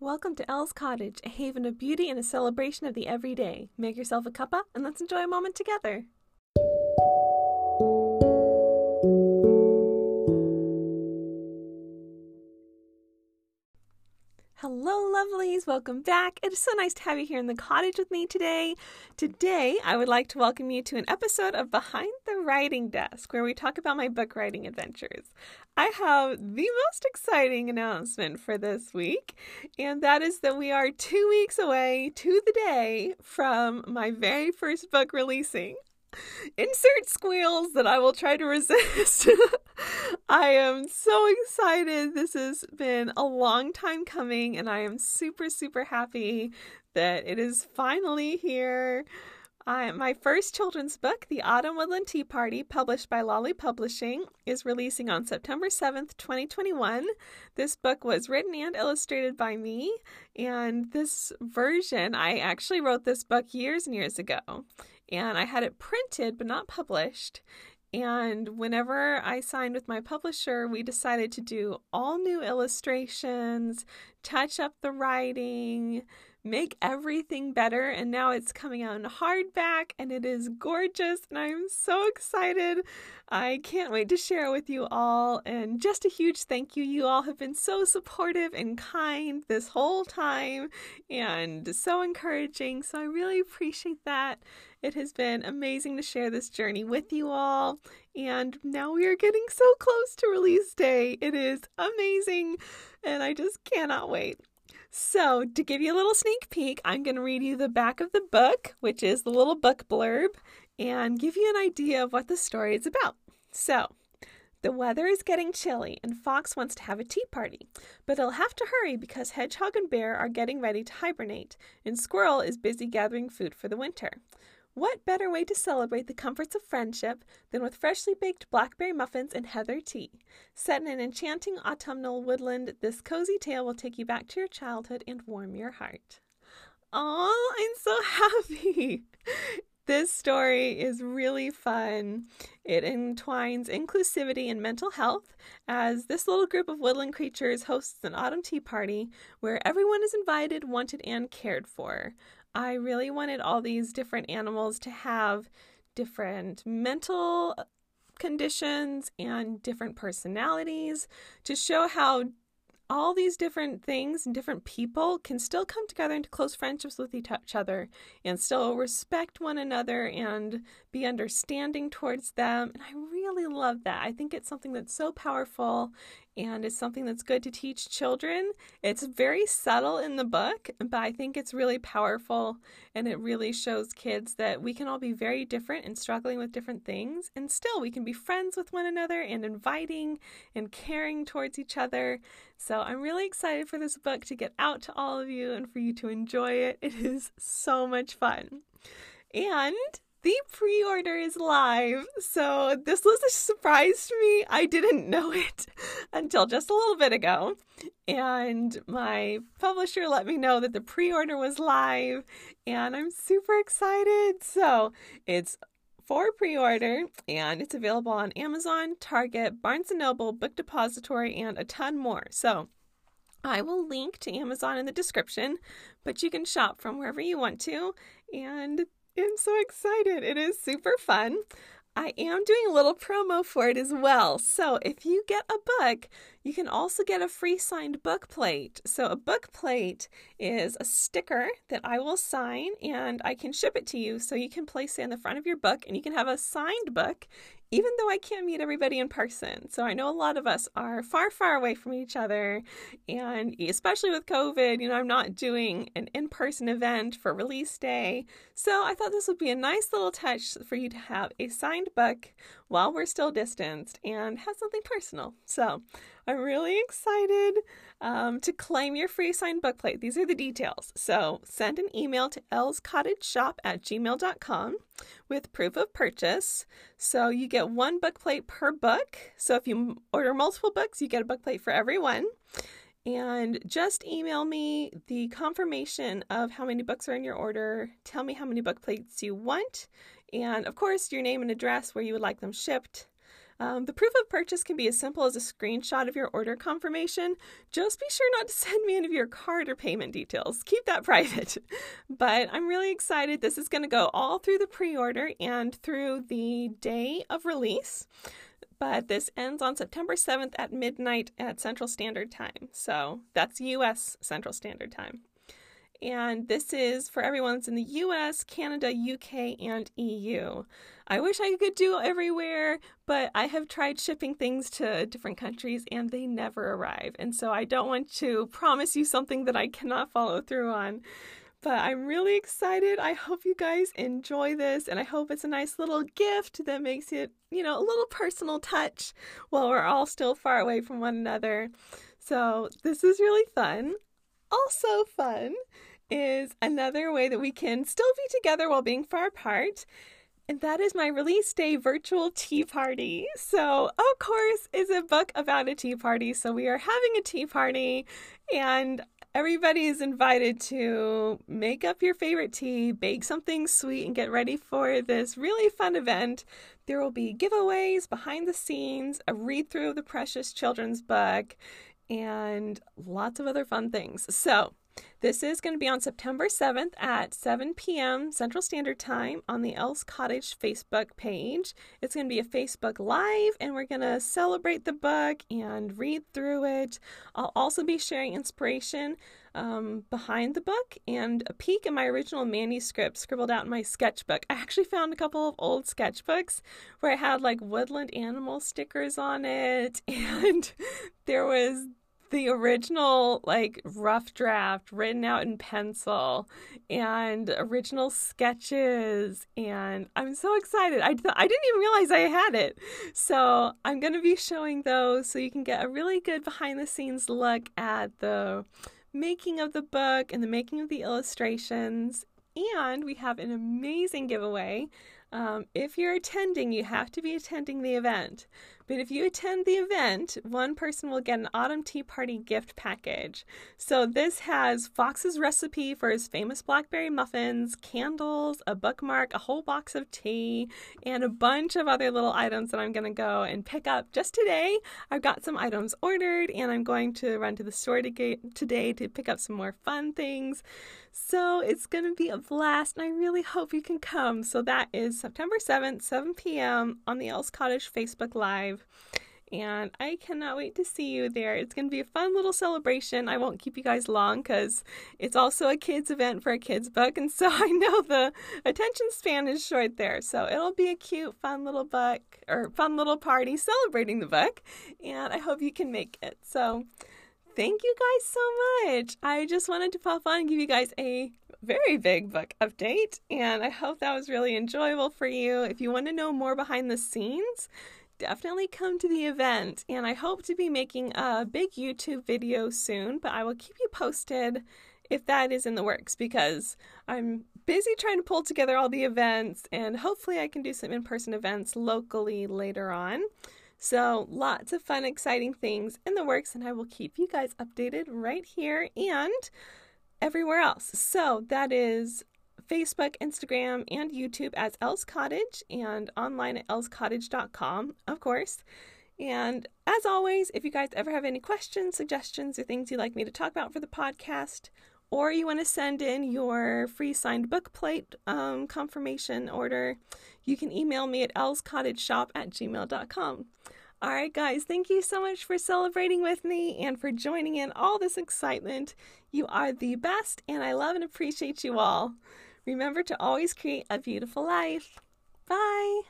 Welcome to Elle's Cottage, a haven of beauty and a celebration of the everyday. Make yourself a cuppa and let's enjoy a moment together. Hello lovelies, welcome back. It is so nice to have you here in the cottage with me today. Today I would like to welcome you to an episode of Behind the Writing Desk, where we talk about my book writing adventures. I have the most exciting announcement for this week, and that is that we are 2 weeks away to the day from my very first book releasing. Insert squeals that I will try to resist. I am so excited. This has been a long time coming, and I am super, super happy that it is finally here. My first children's book, The Autumn Woodland Tea Party, published by Lolly Publishing, is releasing on September 7th, 2021. This book was written and illustrated by me, and this version, I actually wrote this book years and years ago, and I had it printed but not published. And whenever I signed with my publisher, we decided to do all new illustrations, touch up the writing, make everything better. And now it's coming out in hardback and it is gorgeous. And I'm so excited. I can't wait to share it with you all. And just a huge thank you. You all have been so supportive and kind this whole time and so encouraging. So I really appreciate that. It has been amazing to share this journey with you all, and now we are getting so close to release day. It is amazing, and I just cannot wait. So, to give you a little sneak peek, I'm going to read you the back of the book, which is the little book blurb, and give you an idea of what the story is about. So, the weather is getting chilly, and Fox wants to have a tea party, but he'll have to hurry because Hedgehog and Bear are getting ready to hibernate, and Squirrel is busy gathering food for the winter. What better way to celebrate the comforts of friendship than with freshly baked blackberry muffins and heather tea? Set in an enchanting autumnal woodland, this cozy tale will take you back to your childhood and warm your heart. Oh, I'm so happy! This story is really fun. It entwines inclusivity and mental health as this little group of woodland creatures hosts an autumn tea party where everyone is invited, wanted, and cared for. I really wanted all these different animals to have different mental conditions and different personalities to show how all these different things and different people can still come together into close friendships with each other and still respect one another and be understanding towards them. And I really love that. I think it's something that's so powerful and it's something that's good to teach children. It's very subtle in the book, but I think it's really powerful, and it really shows kids that we can all be very different and struggling with different things, and still we can be friends with one another and inviting and caring towards each other. So I'm really excited for this book to get out to all of you and for you to enjoy it. It is so much fun. And the pre-order is live, so this was a surprise to me. I didn't know it until just a little bit ago, and my publisher let me know that the pre-order was live, and I'm super excited. So it's for pre-order, and it's available on Amazon, Target, Barnes & Noble, Book Depository, and a ton more. So I will link to Amazon in the description, but you can shop from wherever you want to, and I'm so excited. It is super fun. I am doing a little promo for it as well. So if you get a book, you can also get a free signed book plate. So a book plate is a sticker that I will sign and I can ship it to you. So you can place it in the front of your book and you can have a signed book, even though I can't meet everybody in person. So I know a lot of us are far, far away from each other. And especially with COVID, you know, I'm not doing an in-person event for release day. So I thought this would be a nice little touch for you to have a signed book while we're still distanced and have something personal. So I'm really excited to claim your free signed book plate. These are the details. So send an email to ellscottageshop@gmail.com with proof of purchase. So you get one book plate per book. So if you order multiple books, you get a book plate for every one. And just email me the confirmation of how many books are in your order. Tell me how many book plates you want. And of course, your name and address where you would like them shipped. The proof of purchase can be as simple as a screenshot of your order confirmation. Just be sure not to send me any of your card or payment details. Keep that private. But I'm really excited. This is going to go all through the pre-order and through the day of release. But this ends on September 7th at midnight at Central Standard Time. So that's U.S. Central Standard Time. And this is for everyone that's in the U.S., Canada, U.K., and EU. I wish I could do everywhere, but I have tried shipping things to different countries and they never arrive. And so I don't want to promise you something that I cannot follow through on. But I'm really excited. I hope you guys enjoy this, and I hope it's a nice little gift that makes it, you know, a little personal touch while we're all still far away from one another. So this is really fun. Also fun is another way that we can still be together while being far apart, and that is my release day virtual tea party. So, of course, it's a book about a tea party, so we are having a tea party, and everybody is invited to make up your favorite tea, bake something sweet, and get ready for this really fun event. There will be giveaways, behind the scenes, a read-through of the precious children's book, and lots of other fun things. So this is going to be on September 7th at 7 p.m. Central Standard Time on the Elle's Cottage Facebook page. It's going to be a Facebook Live, and we're going to celebrate the book and read through it. I'll also be sharing inspiration behind the book and a peek at my original manuscript scribbled out in my sketchbook. I actually found a couple of old sketchbooks where I had like woodland animal stickers on it, and there was the original like rough draft written out in pencil and original sketches, and I'm so excited. I didn't even realize I had it. So I'm going to be showing those so you can get a really good behind the scenes look at the making of the book and the making of the illustrations. And we have an amazing giveaway. If you're attending, you have to be attending the event. But if you attend the event, one person will get an Autumn Tea Party gift package. So this has Fox's recipe for his famous blackberry muffins, candles, a bookmark, a whole box of tea, and a bunch of other little items that I'm going to go and pick up just today. I've got some items ordered, and I'm going to run to the store today to pick up some more fun things. So it's going to be a blast, and I really hope you can come. So that is September 7th, 7 p.m. on the Elle's Cottage Facebook Live. And I cannot wait to see you there. It's going to be a fun little celebration. I won't keep you guys long because it's also a kids event for a kids book. And so I know the attention span is short there. So it'll be a cute, fun little book or fun little party celebrating the book. And I hope you can make it. So thank you guys so much. I just wanted to pop on and give you guys a very big book update, and I hope that was really enjoyable for you. If you want to know more behind the scenes, definitely come to the event, and I hope to be making a big YouTube video soon, but I will keep you posted if that is in the works because I'm busy trying to pull together all the events, and hopefully I can do some in-person events locally later on. So lots of fun, exciting things in the works, and I will keep you guys updated right here and everywhere else. So that is Facebook, Instagram, and YouTube as Elle's Cottage, and online at ellescottage.com, of course. And as always, if you guys ever have any questions, suggestions, or things you'd like me to talk about for the podcast, or you want to send in your free signed book plate confirmation order, you can email me at ellescottageshop@gmail.com. All right, guys, thank you so much for celebrating with me and for joining in all this excitement. You are the best, and I love and appreciate you all. Remember to always create a beautiful life. Bye.